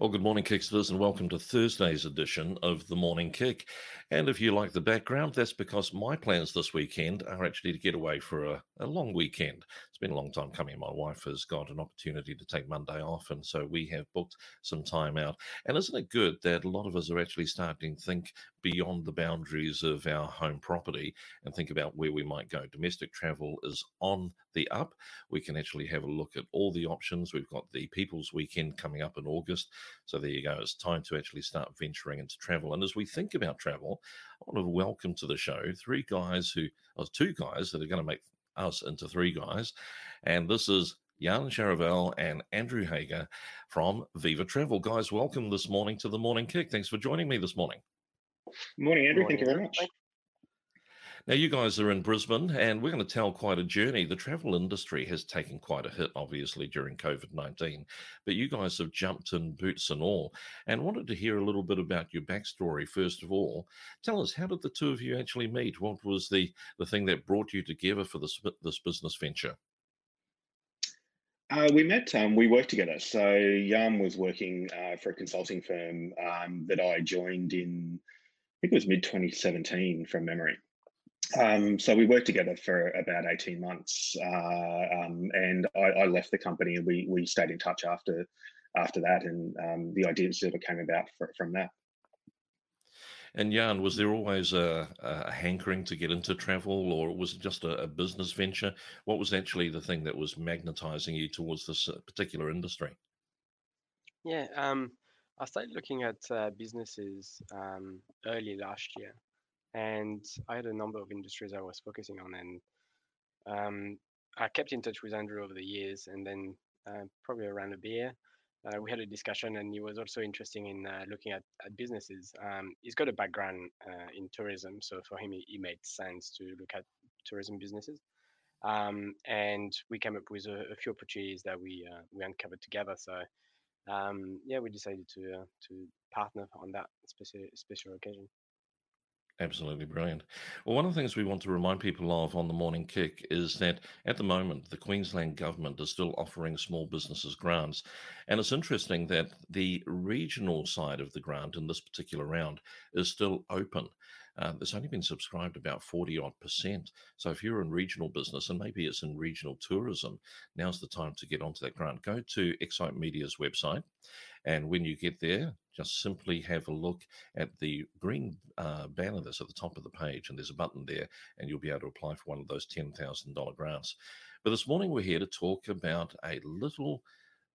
Well, good morning, Kicksters, and welcome to Thursday's edition of The Morning Kick. And if you like the background, that's because my plans this weekend are actually to get away for a long weekend. It's been a long time coming. My wife has got an opportunity to take Monday off, and so we have booked some time out. And isn't it good that a lot of us are actually starting to think beyond the boundaries of our home property and think about where we might go? Domestic travel is on the up. We can actually have a look at all the options. We've got the People's Weekend coming up in August. So there you go. It's time to actually start venturing into travel. And as we think about travel, I want to welcome to the show two guys that are going to make us into three guys. And this is Yann Charavel and Andrew Hager from Viva Travel. Guys, welcome this morning to the Morning Kick. Thanks for joining me this morning. Morning, Andrew. Morning. Thank you very much. Now, you guys are in Brisbane, and we're going to tell quite a journey. The travel industry has taken quite a hit, obviously, during COVID-19, but you guys have jumped in boots and all, and wanted to hear a little bit about your backstory, first of all. Tell us, how did the two of you actually meet? What was the thing that brought you together for this business venture? We worked together. So Yann was working for a consulting firm that I joined in, I think it was mid-2017 from memory. So we worked together for about 18 months and I left the company, and we stayed in touch after that, and the idea sort of came about from that. And Yann, was there always a hankering to get into travel, or was it just a business venture? What was actually the thing that was magnetizing you towards this particular industry? Yeah, I started looking at businesses early last year. And I had a number of industries I was focusing on, and I kept in touch with Andrew over the years, and then probably around a beer, we had a discussion, and he was also interested in looking at businesses. He's got a background in tourism, so for him, it made sense to look at tourism businesses. And we came up with a few opportunities that we uncovered together. So we decided to partner on that special occasion. Absolutely brilliant. Well, one of the things we want to remind people of on the Morning Kick is that at the moment, the Queensland government is still offering small businesses grants. And it's interesting that the regional side of the grant in this particular round is still open. There's only been subscribed about 40-odd%. So if you're in regional business, and maybe it's in regional tourism, now's the time to get onto that grant. Go to Excite Media's website, and when you get there, just simply have a look at the green banner that's at the top of the page, and there's a button there, and you'll be able to apply for one of those $10,000 grants. But this morning we're here to talk about a little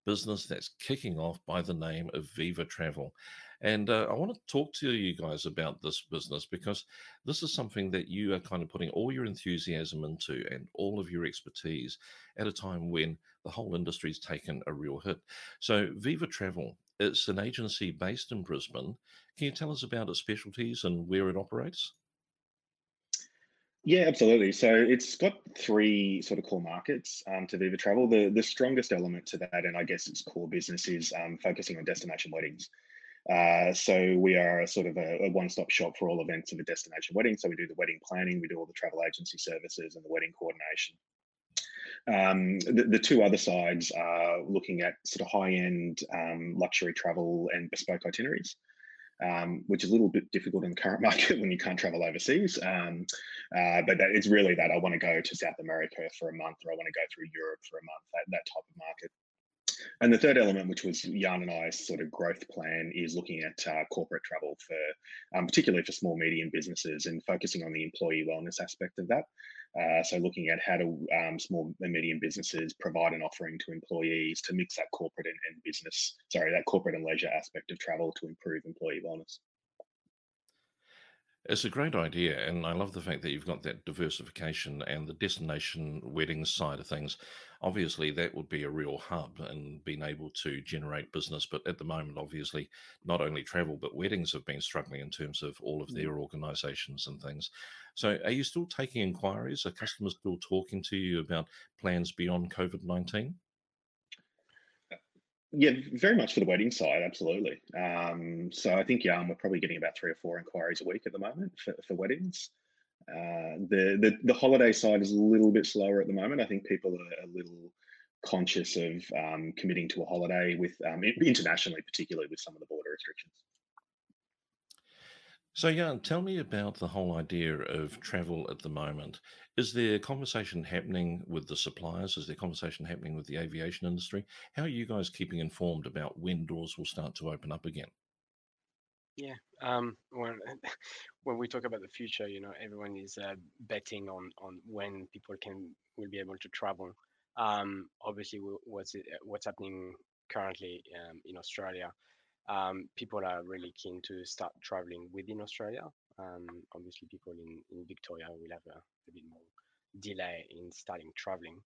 business that's kicking off by the name of Viva Travel. And I want to talk to you guys about this business, because this is something that you are kind of putting all your enthusiasm into and all of your expertise at a time when the whole industry's taken a real hit. So Viva Travel, it's an agency based in Brisbane. Can you tell us about its specialties and where it operates? Yeah, absolutely. So it's got three sort of core markets to Viva Travel. The strongest element to that, and I guess its core business, is focusing on destination weddings. So we are a sort of a one-stop shop for all events of a destination wedding. So we do the wedding planning, we do all the travel agency services and the wedding coordination. The two other sides are looking at sort of high-end luxury travel and bespoke itineraries, which is a little bit difficult in the current market when you can't travel overseas. But that, it's really that I want to go to South America for a month, or I want to go through Europe for a month, that type of market. And the third element, which was Yann and I's sort of growth plan, is looking at corporate travel for, particularly for small, medium businesses, and focusing on the employee wellness aspect of that. So looking at how do small and medium businesses provide an offering to employees to mix that corporate and business, sorry, that corporate and leisure aspect of travel to improve employee wellness. It's a great idea, and I love the fact that you've got that diversification and the destination weddings side of things. Obviously, that would be a real hub and being able to generate business. But at the moment, obviously, not only travel, but weddings have been struggling in terms of all of their organisations and things. So are you still taking inquiries? Are customers still talking to you about plans beyond COVID-19? Yeah, very much for the wedding side, absolutely. So I think we're probably getting about 3 or 4 inquiries a week at the moment for weddings. The holiday side is a little bit slower at the moment. I think people are a little conscious of committing to a holiday with internationally, particularly with some of the border restrictions. So, Yann, tell me about the whole idea of travel at the moment. Is there conversation happening with the suppliers? Is there conversation happening with the aviation industry? How are you guys keeping informed about when doors will start to open up again? Yeah, when we talk about the future, you know, everyone is betting on when people will be able to travel. Obviously, what's happening currently in Australia. People are really keen to start traveling within Australia. Obviously, people in Victoria will have a bit more delay in starting traveling.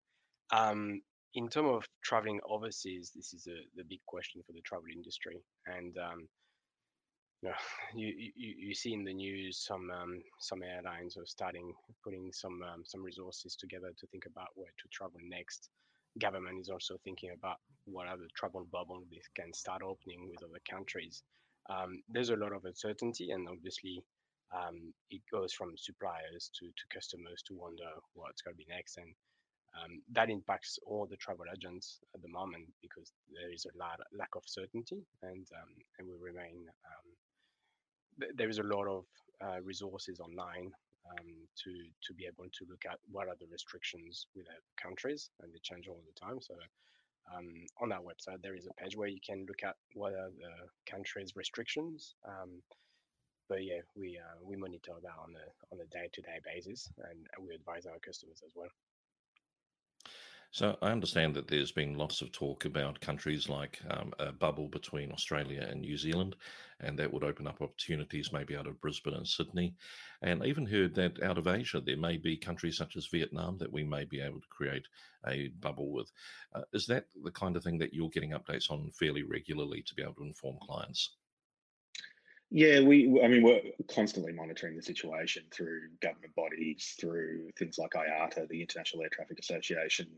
In terms of traveling overseas, this is the big question for the travel industry. And you see in the news some airlines are starting putting some resources together to think about where to travel next. Government is also thinking about what other travel bubble this can start opening with other countries. There's a lot of uncertainty, and obviously it goes from suppliers to customers to wonder what's going to be next, and that impacts all the travel agents at the moment because there is a lack of certainty, and we remain. There is a lot of resources online to be able to look at what are the restrictions with our countries, and they change all the time. So on our website, there is a page where you can look at what are the countries' restrictions. But yeah, we monitor that on a day-to-day basis, and we advise our customers as well. So I understand that there's been lots of talk about countries like a bubble between Australia and New Zealand, and that would open up opportunities maybe out of Brisbane and Sydney. And I even heard that out of Asia, there may be countries such as Vietnam that we may be able to create a bubble with. Is that the kind of thing that you're getting updates on fairly regularly to be able to inform clients? Yeah, we're constantly monitoring the situation through government bodies, through things like IATA, the International Air Traffic Association.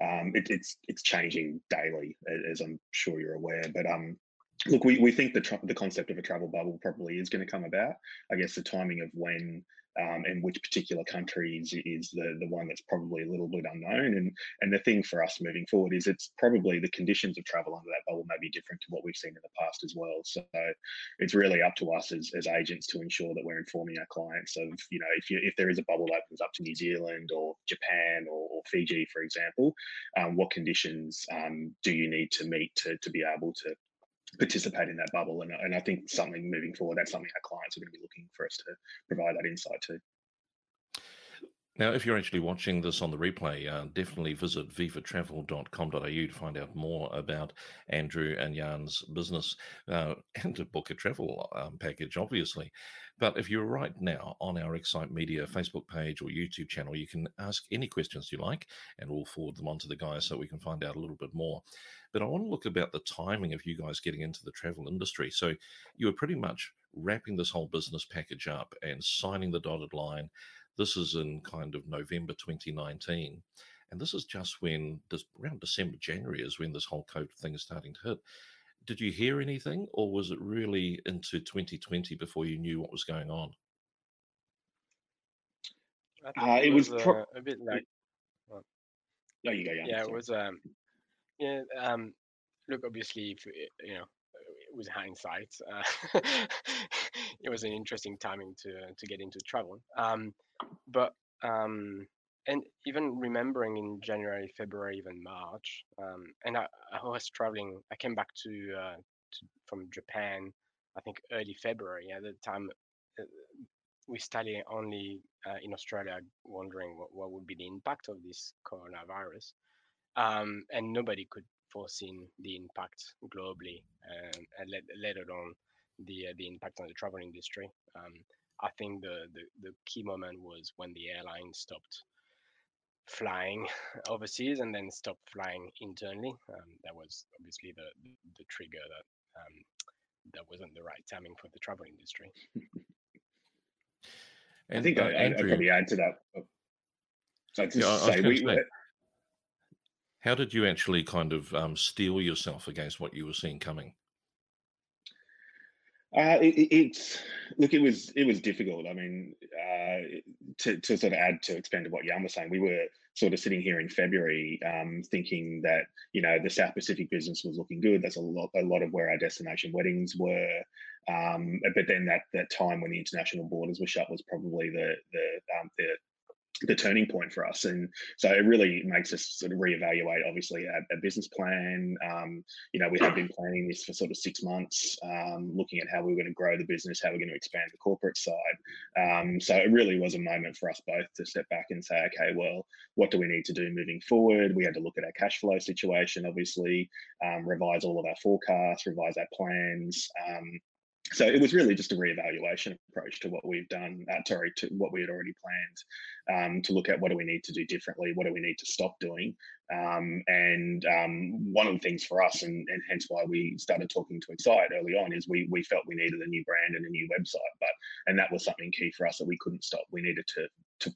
It's changing daily, as I'm sure you're aware. But look, we think the concept of a travel bubble probably is going to come about. I guess the timing of when and which particular countries is the one that's probably a little bit unknown. And the thing for us moving forward is it's probably the conditions of travel under that bubble may be different to what we've seen in the past as well. So it's really up to us as agents to ensure that we're informing our clients of, you know, if there is a bubble that opens up to New Zealand or Japan or Fiji, for example, what conditions do you need to meet to be able to participate in that bubble, and I think something moving forward, that's something our clients are going to be looking for us to provide that insight to. Now, if you're actually watching this on the replay, definitely visit vivatravel.com.au to find out more about Andrew and Yann's business and to book a travel package, obviously. But if you're right now on our Excite Media Facebook page or YouTube channel, you can ask any questions you like, and we'll forward them on to the guys so we can find out a little bit more. But I want to look about the timing of you guys getting into the travel industry. So you were pretty much wrapping this whole business package up and signing the dotted line. This is in kind of November 2019, and this is just when, around December, January is when this whole COVID thing is starting to hit. Did you hear anything, or was it really into 2020 before you knew what was going on? It was a bit late. Well, there you go. Yeah, it was. Look, obviously, with hindsight, it was an interesting timing to get into travel. But And even remembering in January, February, even March, and I was traveling. I came back from Japan, I think early February. At the time, we studied only in Australia, wondering what would be the impact of this coronavirus, and nobody could foresee the impact globally, and let alone the impact on the travel industry. I think the key moment was when the airline stopped flying overseas and then stopped flying internally. That was obviously the trigger that that wasn't the right timing for the travel industry. And I think Andrew, I'd probably add to that. How did you actually kind of steel yourself against what you were seeing coming? It was difficult. I mean, to sort of expand to what Yann was saying, we were sort of sitting here in February, thinking that, you know, the South Pacific business was looking good. That's a lot of where our destination weddings were. But then that time when the international borders were shut was probably the turning point for us, and so it really makes us sort of reevaluate, obviously, our business plan. You know, we have been planning this for sort of 6 months, looking at how we were going to grow the business, how we're going to expand the corporate side. So it really was a moment for us both to step back and say, okay, well, what do we need to do moving forward? We had to look at our cash flow situation, obviously, revise all of our forecasts, revise our plans. So it was really just a reevaluation approach to what we've done, to what we had already planned, to look at what do we need to do differently, what do we need to stop doing. One of the things for us, and hence why we started talking to Excite early on, is we felt we needed a new brand and a new website, and that was something key for us that we couldn't stop. We needed to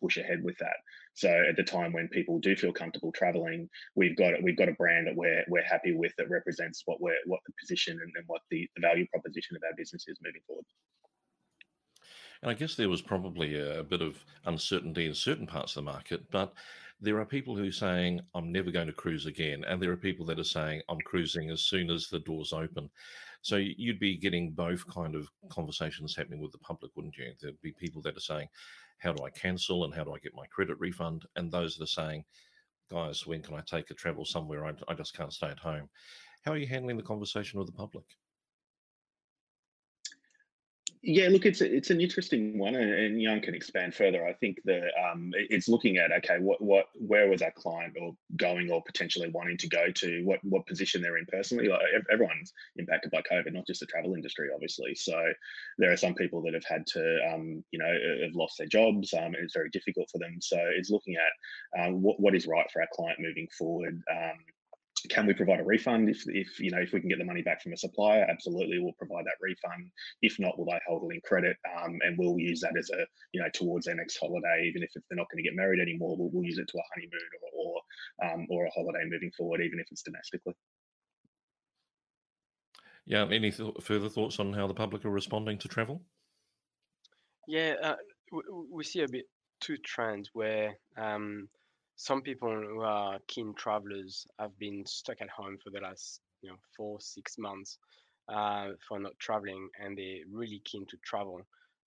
push ahead with that. So at the time when people do feel comfortable traveling, we've got a brand that we're happy with, that represents what the position and what the value proposition of our business is moving forward. And I guess there was probably a bit of uncertainty in certain parts of the market, but there are people who are saying, I'm never going to cruise again. And there are people that are saying, I'm cruising as soon as the doors open. So you'd be getting both kind of conversations happening with the public, wouldn't you? There'd be people that are saying, how do I cancel and how do I get my credit refund? And those that are saying, guys, when can I take a travel somewhere? I just can't stay at home. How are you handling the conversation with the public? Yeah, look, it's an interesting one, and Yann can expand further. I think that it's looking at, okay, where was our client or going or potentially wanting to go to, what position they're in personally. Like, everyone's impacted by COVID, not just the travel industry, obviously. So there are some people that have had to, have lost their jobs. It's very difficult for them. So it's looking at what is right for our client moving forward. Can we provide a refund? If we can get the money back from a supplier, absolutely, we'll provide that refund. If not, will they hold it in credit? And we'll use that as towards their next holiday. Even if they're not going to get married anymore, we'll use it to a honeymoon or a holiday moving forward, even if it's domestically. Yeah. Any further thoughts on how the public are responding to travel? Yeah, we see a bit two trends where. Some people who are keen travelers have been stuck at home for the last 4-6 months for not traveling, and they're really keen to travel.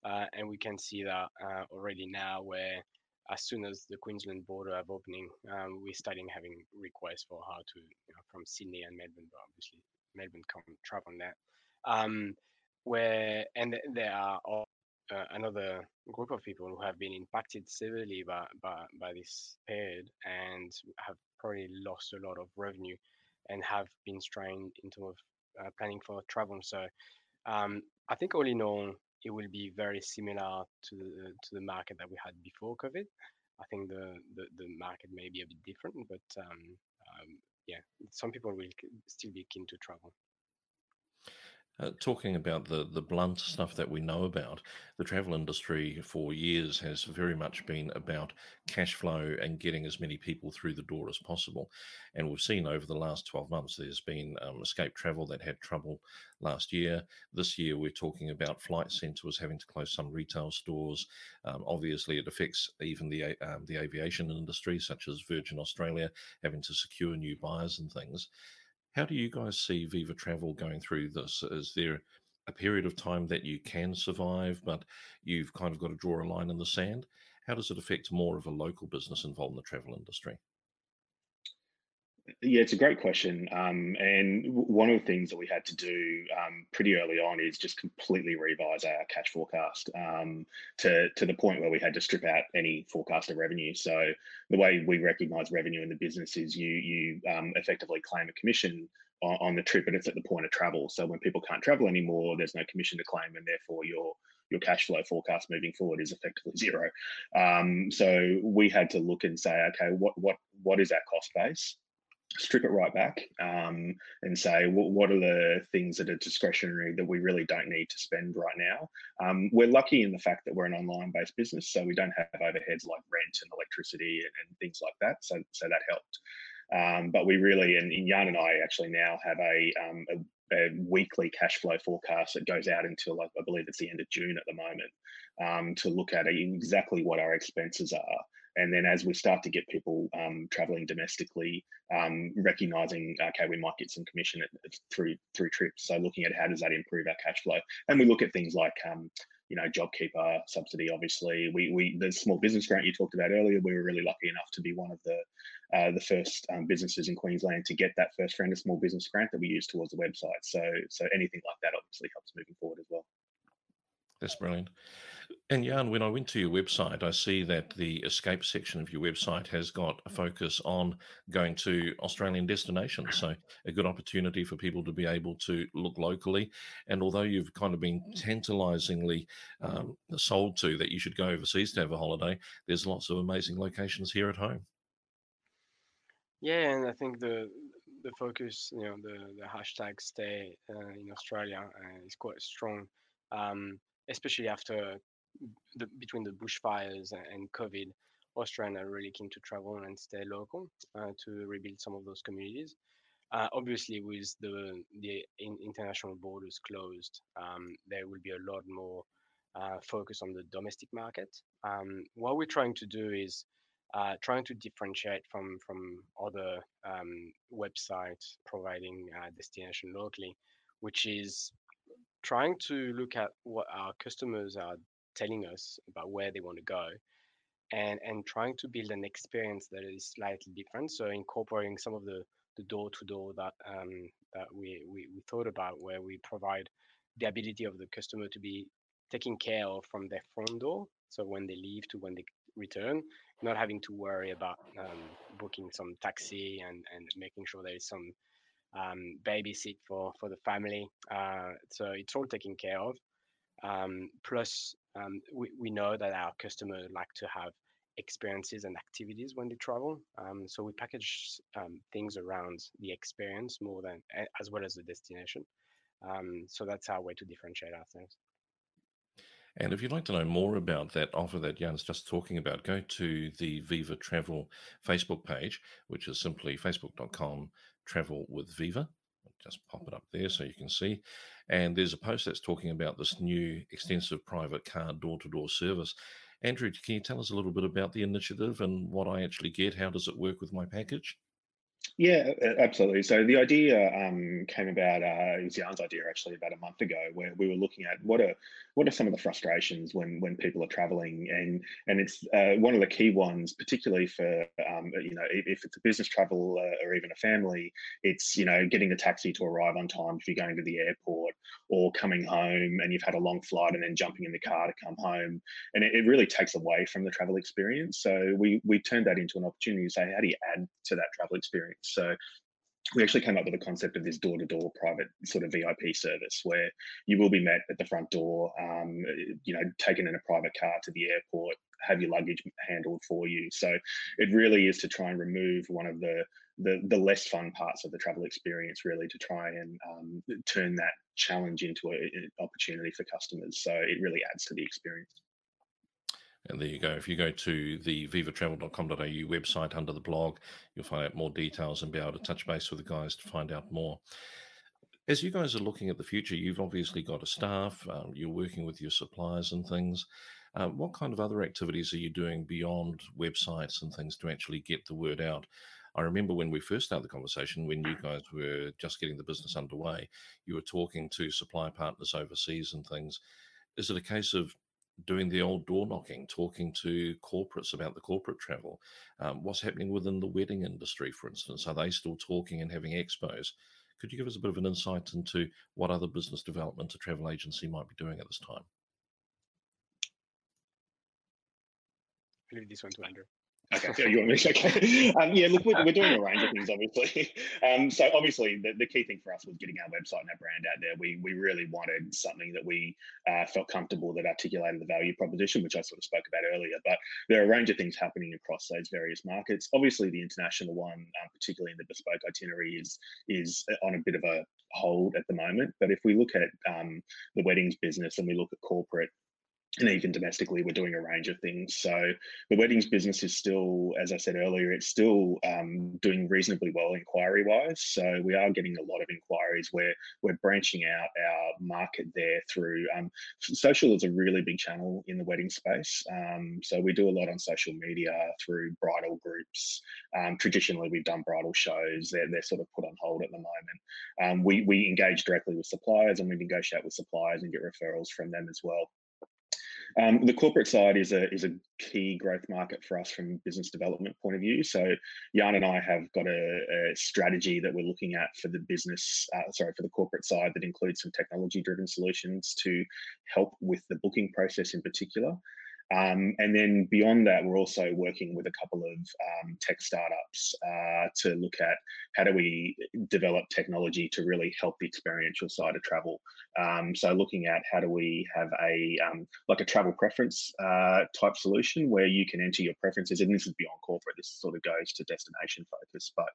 And we can see that already now, where as soon as the Queensland border have opening, we're starting having requests for how to, from Sydney and Melbourne, but obviously Melbourne can't travel now. There are another group of people who have been impacted severely by this period and have probably lost a lot of revenue and have been strained into planning for travel. So I think all in all, it will be very similar to the market that we had before COVID. I think the market may be a bit different, but some people will still be keen to travel. Talking about the blunt stuff that we know about, the travel industry for years has very much been about cash flow and getting as many people through the door as possible. And we've seen over the last 12 months, there's been Escape Travel that had trouble last year. This year, we're talking about Flight Centre was having to close some retail stores. Obviously, it affects even the aviation industry, such as Virgin Australia, having to secure new buyers and things. How do you guys see Viva Travel going through this? Is there a period of time that you can survive, but you've kind of got to draw a line in the sand? How does it affect more of a local business involved in the travel industry? Yeah, it's a great question. And one of the things that we had to do pretty early on is just completely revise our cash forecast to the point where we had to strip out any forecast of revenue. So the way we recognise revenue in the business is you effectively claim a commission on the trip, and it's at the point of travel. So when people can't travel anymore, there's no commission to claim, and therefore your cash flow forecast moving forward is effectively zero. So we had to look and say, okay, what is our cost base? Strip it right back and say, what are the things that are discretionary that we really don't need to spend right now? We're lucky in the fact that we're an online-based business, so we don't have overheads like rent and electricity and things like that. So that helped. But we really, and Yann and I actually now have a weekly cash flow forecast that goes out until, I believe it's the end of June at the moment, to look at exactly what our expenses are. And then as we start to get people traveling domestically, recognizing, okay, we might get some commission through trips. So looking at how does that improve our cash flow? And we look at things like, JobKeeper subsidy, obviously. The small business grant you talked about earlier, we were really lucky enough to be one of the first businesses in Queensland to get that first round of small business grant that we use towards the website. So anything like that obviously helps moving forward as well. That's brilliant. And Yann, when I went to your website, I see that the escape section of your website has got a focus on going to Australian destinations. So a good opportunity for people to be able to look locally. And although you've kind of been tantalizingly sold to that you should go overseas to have a holiday, there's lots of amazing locations here at home. Yeah, and I think the focus, the hashtag stay in Australia is quite strong. Especially after between the bushfires and COVID, Australians are really keen to travel and stay local to rebuild some of those communities. Obviously, with the international borders closed, there will be a lot more focus on the domestic market. What we're trying to do is trying to differentiate from other websites providing destination locally, which is trying to look at what our customers are telling us about where they want to go and trying to build an experience that is slightly different. So incorporating some of the door-to-door that we thought about, where we provide the ability of the customer to be taken care of from their front door. So when they leave to when they return, not having to worry about booking some taxi and making sure there is some babysit for the family, so it's all taken care of. Plus, we know that our customers like to have experiences and activities when they travel, so we package things around the experience more than as well as the destination. So that's our way to differentiate ourselves. And if you'd like to know more about that offer that Yann's just talking about, go to the Viva Travel Facebook page, which is simply facebook.com/travelwithviva. Just pop it up there so you can see. And there's a post that's talking about this new extensive private car door-to-door service. Andrew, can you tell us a little bit about the initiative and what I actually get? How does it work with my package? Yeah, absolutely. So the idea came about, it was Yann's idea actually about a month ago, where we were looking at what are some of the frustrations when people are travelling, and it's one of the key ones, particularly for, if it's a business travel or even a family, it's, getting a taxi to arrive on time if you're going to the airport, or coming home and you've had a long flight and then jumping in the car to come home. And it really takes away from the travel experience. So we turned that into an opportunity to say, how do you add to that travel experience? So we actually came up with the concept of this door-to-door private sort of VIP service, where you will be met at the front door, taken in a private car to the airport, have your luggage handled for you. So it really is to try and remove one of the less fun parts of the travel experience, really, to try and turn that challenge into an opportunity for customers. So it really adds to the experience. And there you go. If you go to the vivatravel.com.au website under the blog, you'll find out more details and be able to touch base with the guys to find out more. As you guys are looking at the future, you've obviously got a staff, you're working with your suppliers and things. What kind of other activities are you doing beyond websites and things to actually get the word out? I remember when we first started the conversation, when you guys were just getting the business underway, you were talking to supply partners overseas and things. Is it a case of doing the old door knocking, talking to corporates about the corporate travel. What's happening within the wedding industry, for instance? Are they still talking and having expos? Could you give us a bit of an insight into what other business development a travel agency might be doing at this time? I'll leave this one to Andrew. Okay, you want me? Okay. Yeah, look, we're doing a range of things, obviously. So obviously, the key thing for us was getting our website and our brand out there. We really wanted something that we felt comfortable that articulated the value proposition, which I sort of spoke about earlier. But there are a range of things happening across those various markets. Obviously, the international one, particularly in the bespoke itinerary, is on a bit of a hold at the moment. But if we look at the weddings business and we look at corporate, and even domestically, we're doing a range of things. So the weddings business is still, as I said earlier, it's still doing reasonably well inquiry wise. So we are getting a lot of inquiries where we're branching out our market there through social is a really big channel in the wedding space. So we do a lot on social media through bridal groups. Traditionally, we've done bridal shows. They're sort of put on hold at the moment. We engage directly with suppliers, and we negotiate with suppliers and get referrals from them as well. The corporate side is a key growth market for us from a business development point of view. So Yann and I have got a strategy that we're looking at for the business, for the corporate side, that includes some technology-driven solutions to help with the booking process in particular. And then beyond that, we're also working with a couple of tech startups to look at how do we develop technology to really help the experiential side of travel. So looking at how do we have a travel preference type solution where you can enter your preferences, and this is beyond corporate, this sort of goes to destination focus, but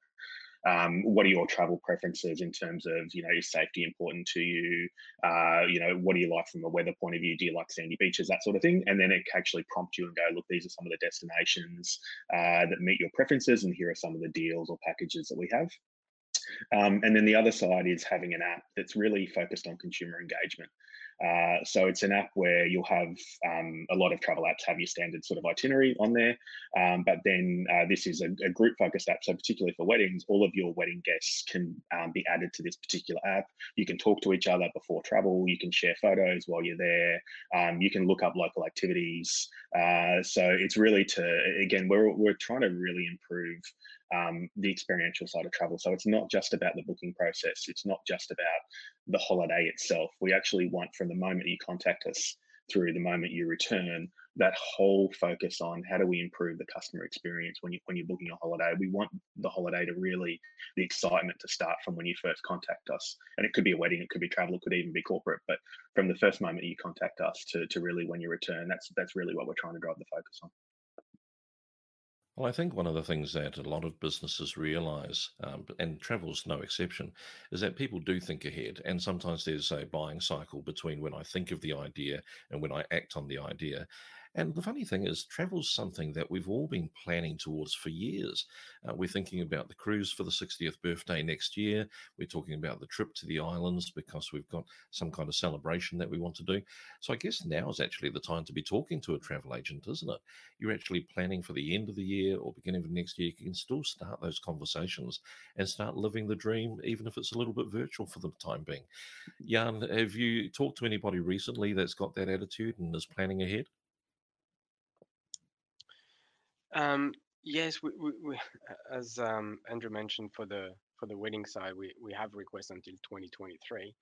what are your travel preferences in terms of, is safety important to you? What do you like from a weather point of view? Do you like sandy beaches, that sort of thing? And then it can actually prompt you and go, look, these are some of the destinations that meet your preferences, and here are some of the deals or packages that we have. And then the other side is having an app that's really focused on consumer engagement. So it's an app where you'll have a lot of travel apps have your standard sort of itinerary on there, but then this is a group focused app. So particularly for weddings, all of your wedding guests can be added to this particular app. You can talk to each other before travel. You can share photos while you're there. You can look up local activities. So it's really we're trying to really improve the experiential side of travel. So it's not just about the booking process. It's not just about the holiday itself. We actually want, from the moment you contact us through the moment you return, that whole focus on how do we improve the customer experience when you're booking a holiday. We want the holiday to really, the excitement to start from when you first contact us. And it could be a wedding, it could be travel, it could even be corporate, but from the first moment you contact us to really when you return, that's really what we're trying to drive the focus on. Well, I think one of the things that a lot of businesses realise, and travel's no exception, is that people do think ahead. And sometimes there's a buying cycle between when I think of the idea and when I act on the idea. And the funny thing is, travel's something that we've all been planning towards for years. We're thinking about the cruise for the 60th birthday next year. We're talking about the trip to the islands because we've got some kind of celebration that we want to do. So I guess now is actually the time to be talking to a travel agent, isn't it? You're actually planning for the end of the year or beginning of next year. You can still start those conversations and start living the dream, even if it's a little bit virtual for the time being. Yann, have you talked to anybody recently that's got that attitude and is planning ahead? Yes, we as Andrew mentioned, for the wedding side, we have requests until 2023.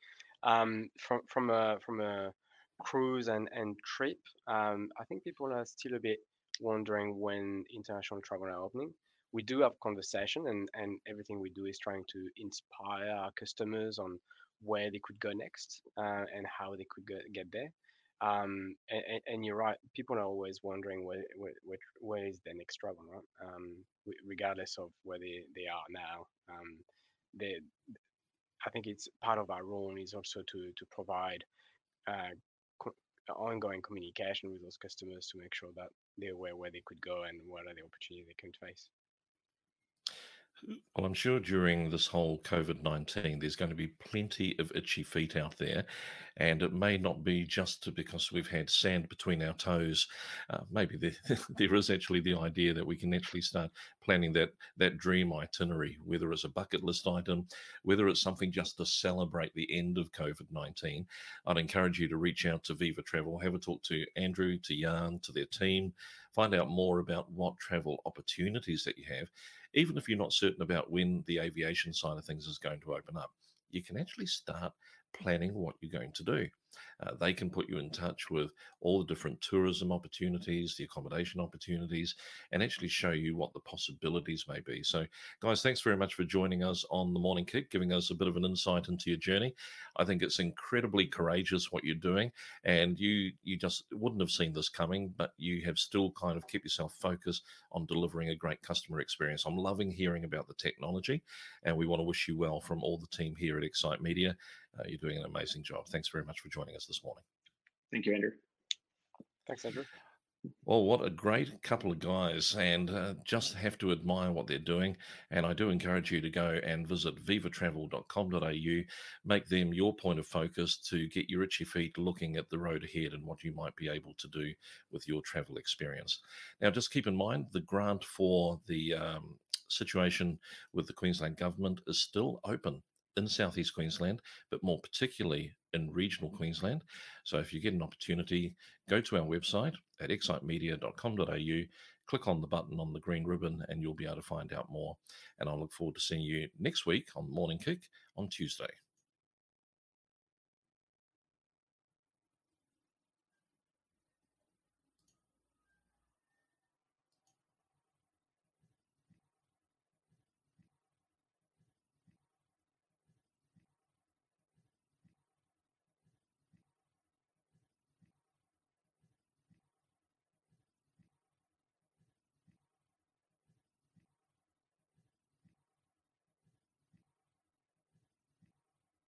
From a cruise and trip, I think people are still a bit wondering when international travel are opening. We do have conversation, and everything we do is trying to inspire our customers on where they could go next and how they could get there. And you're right, people are always wondering where is their next travel, right? Regardless of where they are now, I think it's part of our role is also to provide ongoing communication with those customers to make sure that they're aware where they could go and what are the opportunities they can face. Well, I'm sure during this whole COVID-19, there's going to be plenty of itchy feet out there, and it may not be just because we've had sand between our toes. Maybe there is actually the idea that we can actually start planning that dream itinerary, whether it's a bucket list item, whether it's something just to celebrate the end of COVID-19. I'd encourage you to reach out to Viva Travel, have a talk to Andrew, to Yann, to their team, find out more about what travel opportunities that you have. Even if you're not certain about when the aviation side of things is going to open up, you can actually start planning what you're going to do. They can put you in touch with all the different tourism opportunities, the accommodation opportunities, and actually show you what the possibilities may be. So, guys, thanks very much for joining us on The Morning Kick, giving us a bit of an insight into your journey. I think it's incredibly courageous what you're doing, and you just wouldn't have seen this coming, but you have still kind of kept yourself focused on delivering a great customer experience. I'm loving hearing about the technology, and we want to wish you well from all the team here at Excite Media. You're doing an amazing job. Thanks very much for joining us this morning. Thank you, Andrew. Thanks, Andrew. Well, what a great couple of guys, and just have to admire what they're doing. And I do encourage you to go and visit vivatravel.com.au, make them your point of focus to get your itchy feet looking at the road ahead and what you might be able to do with your travel experience. Now, just keep in mind the grant for the situation with the Queensland Government is still open in Southeast Queensland, but more particularly in regional Queensland. So if you get an opportunity, go to our website at excitemedia.com.au, click on the button on the green ribbon, and you'll be able to find out more. And I look forward to seeing you next week on Morning Kick on Tuesday.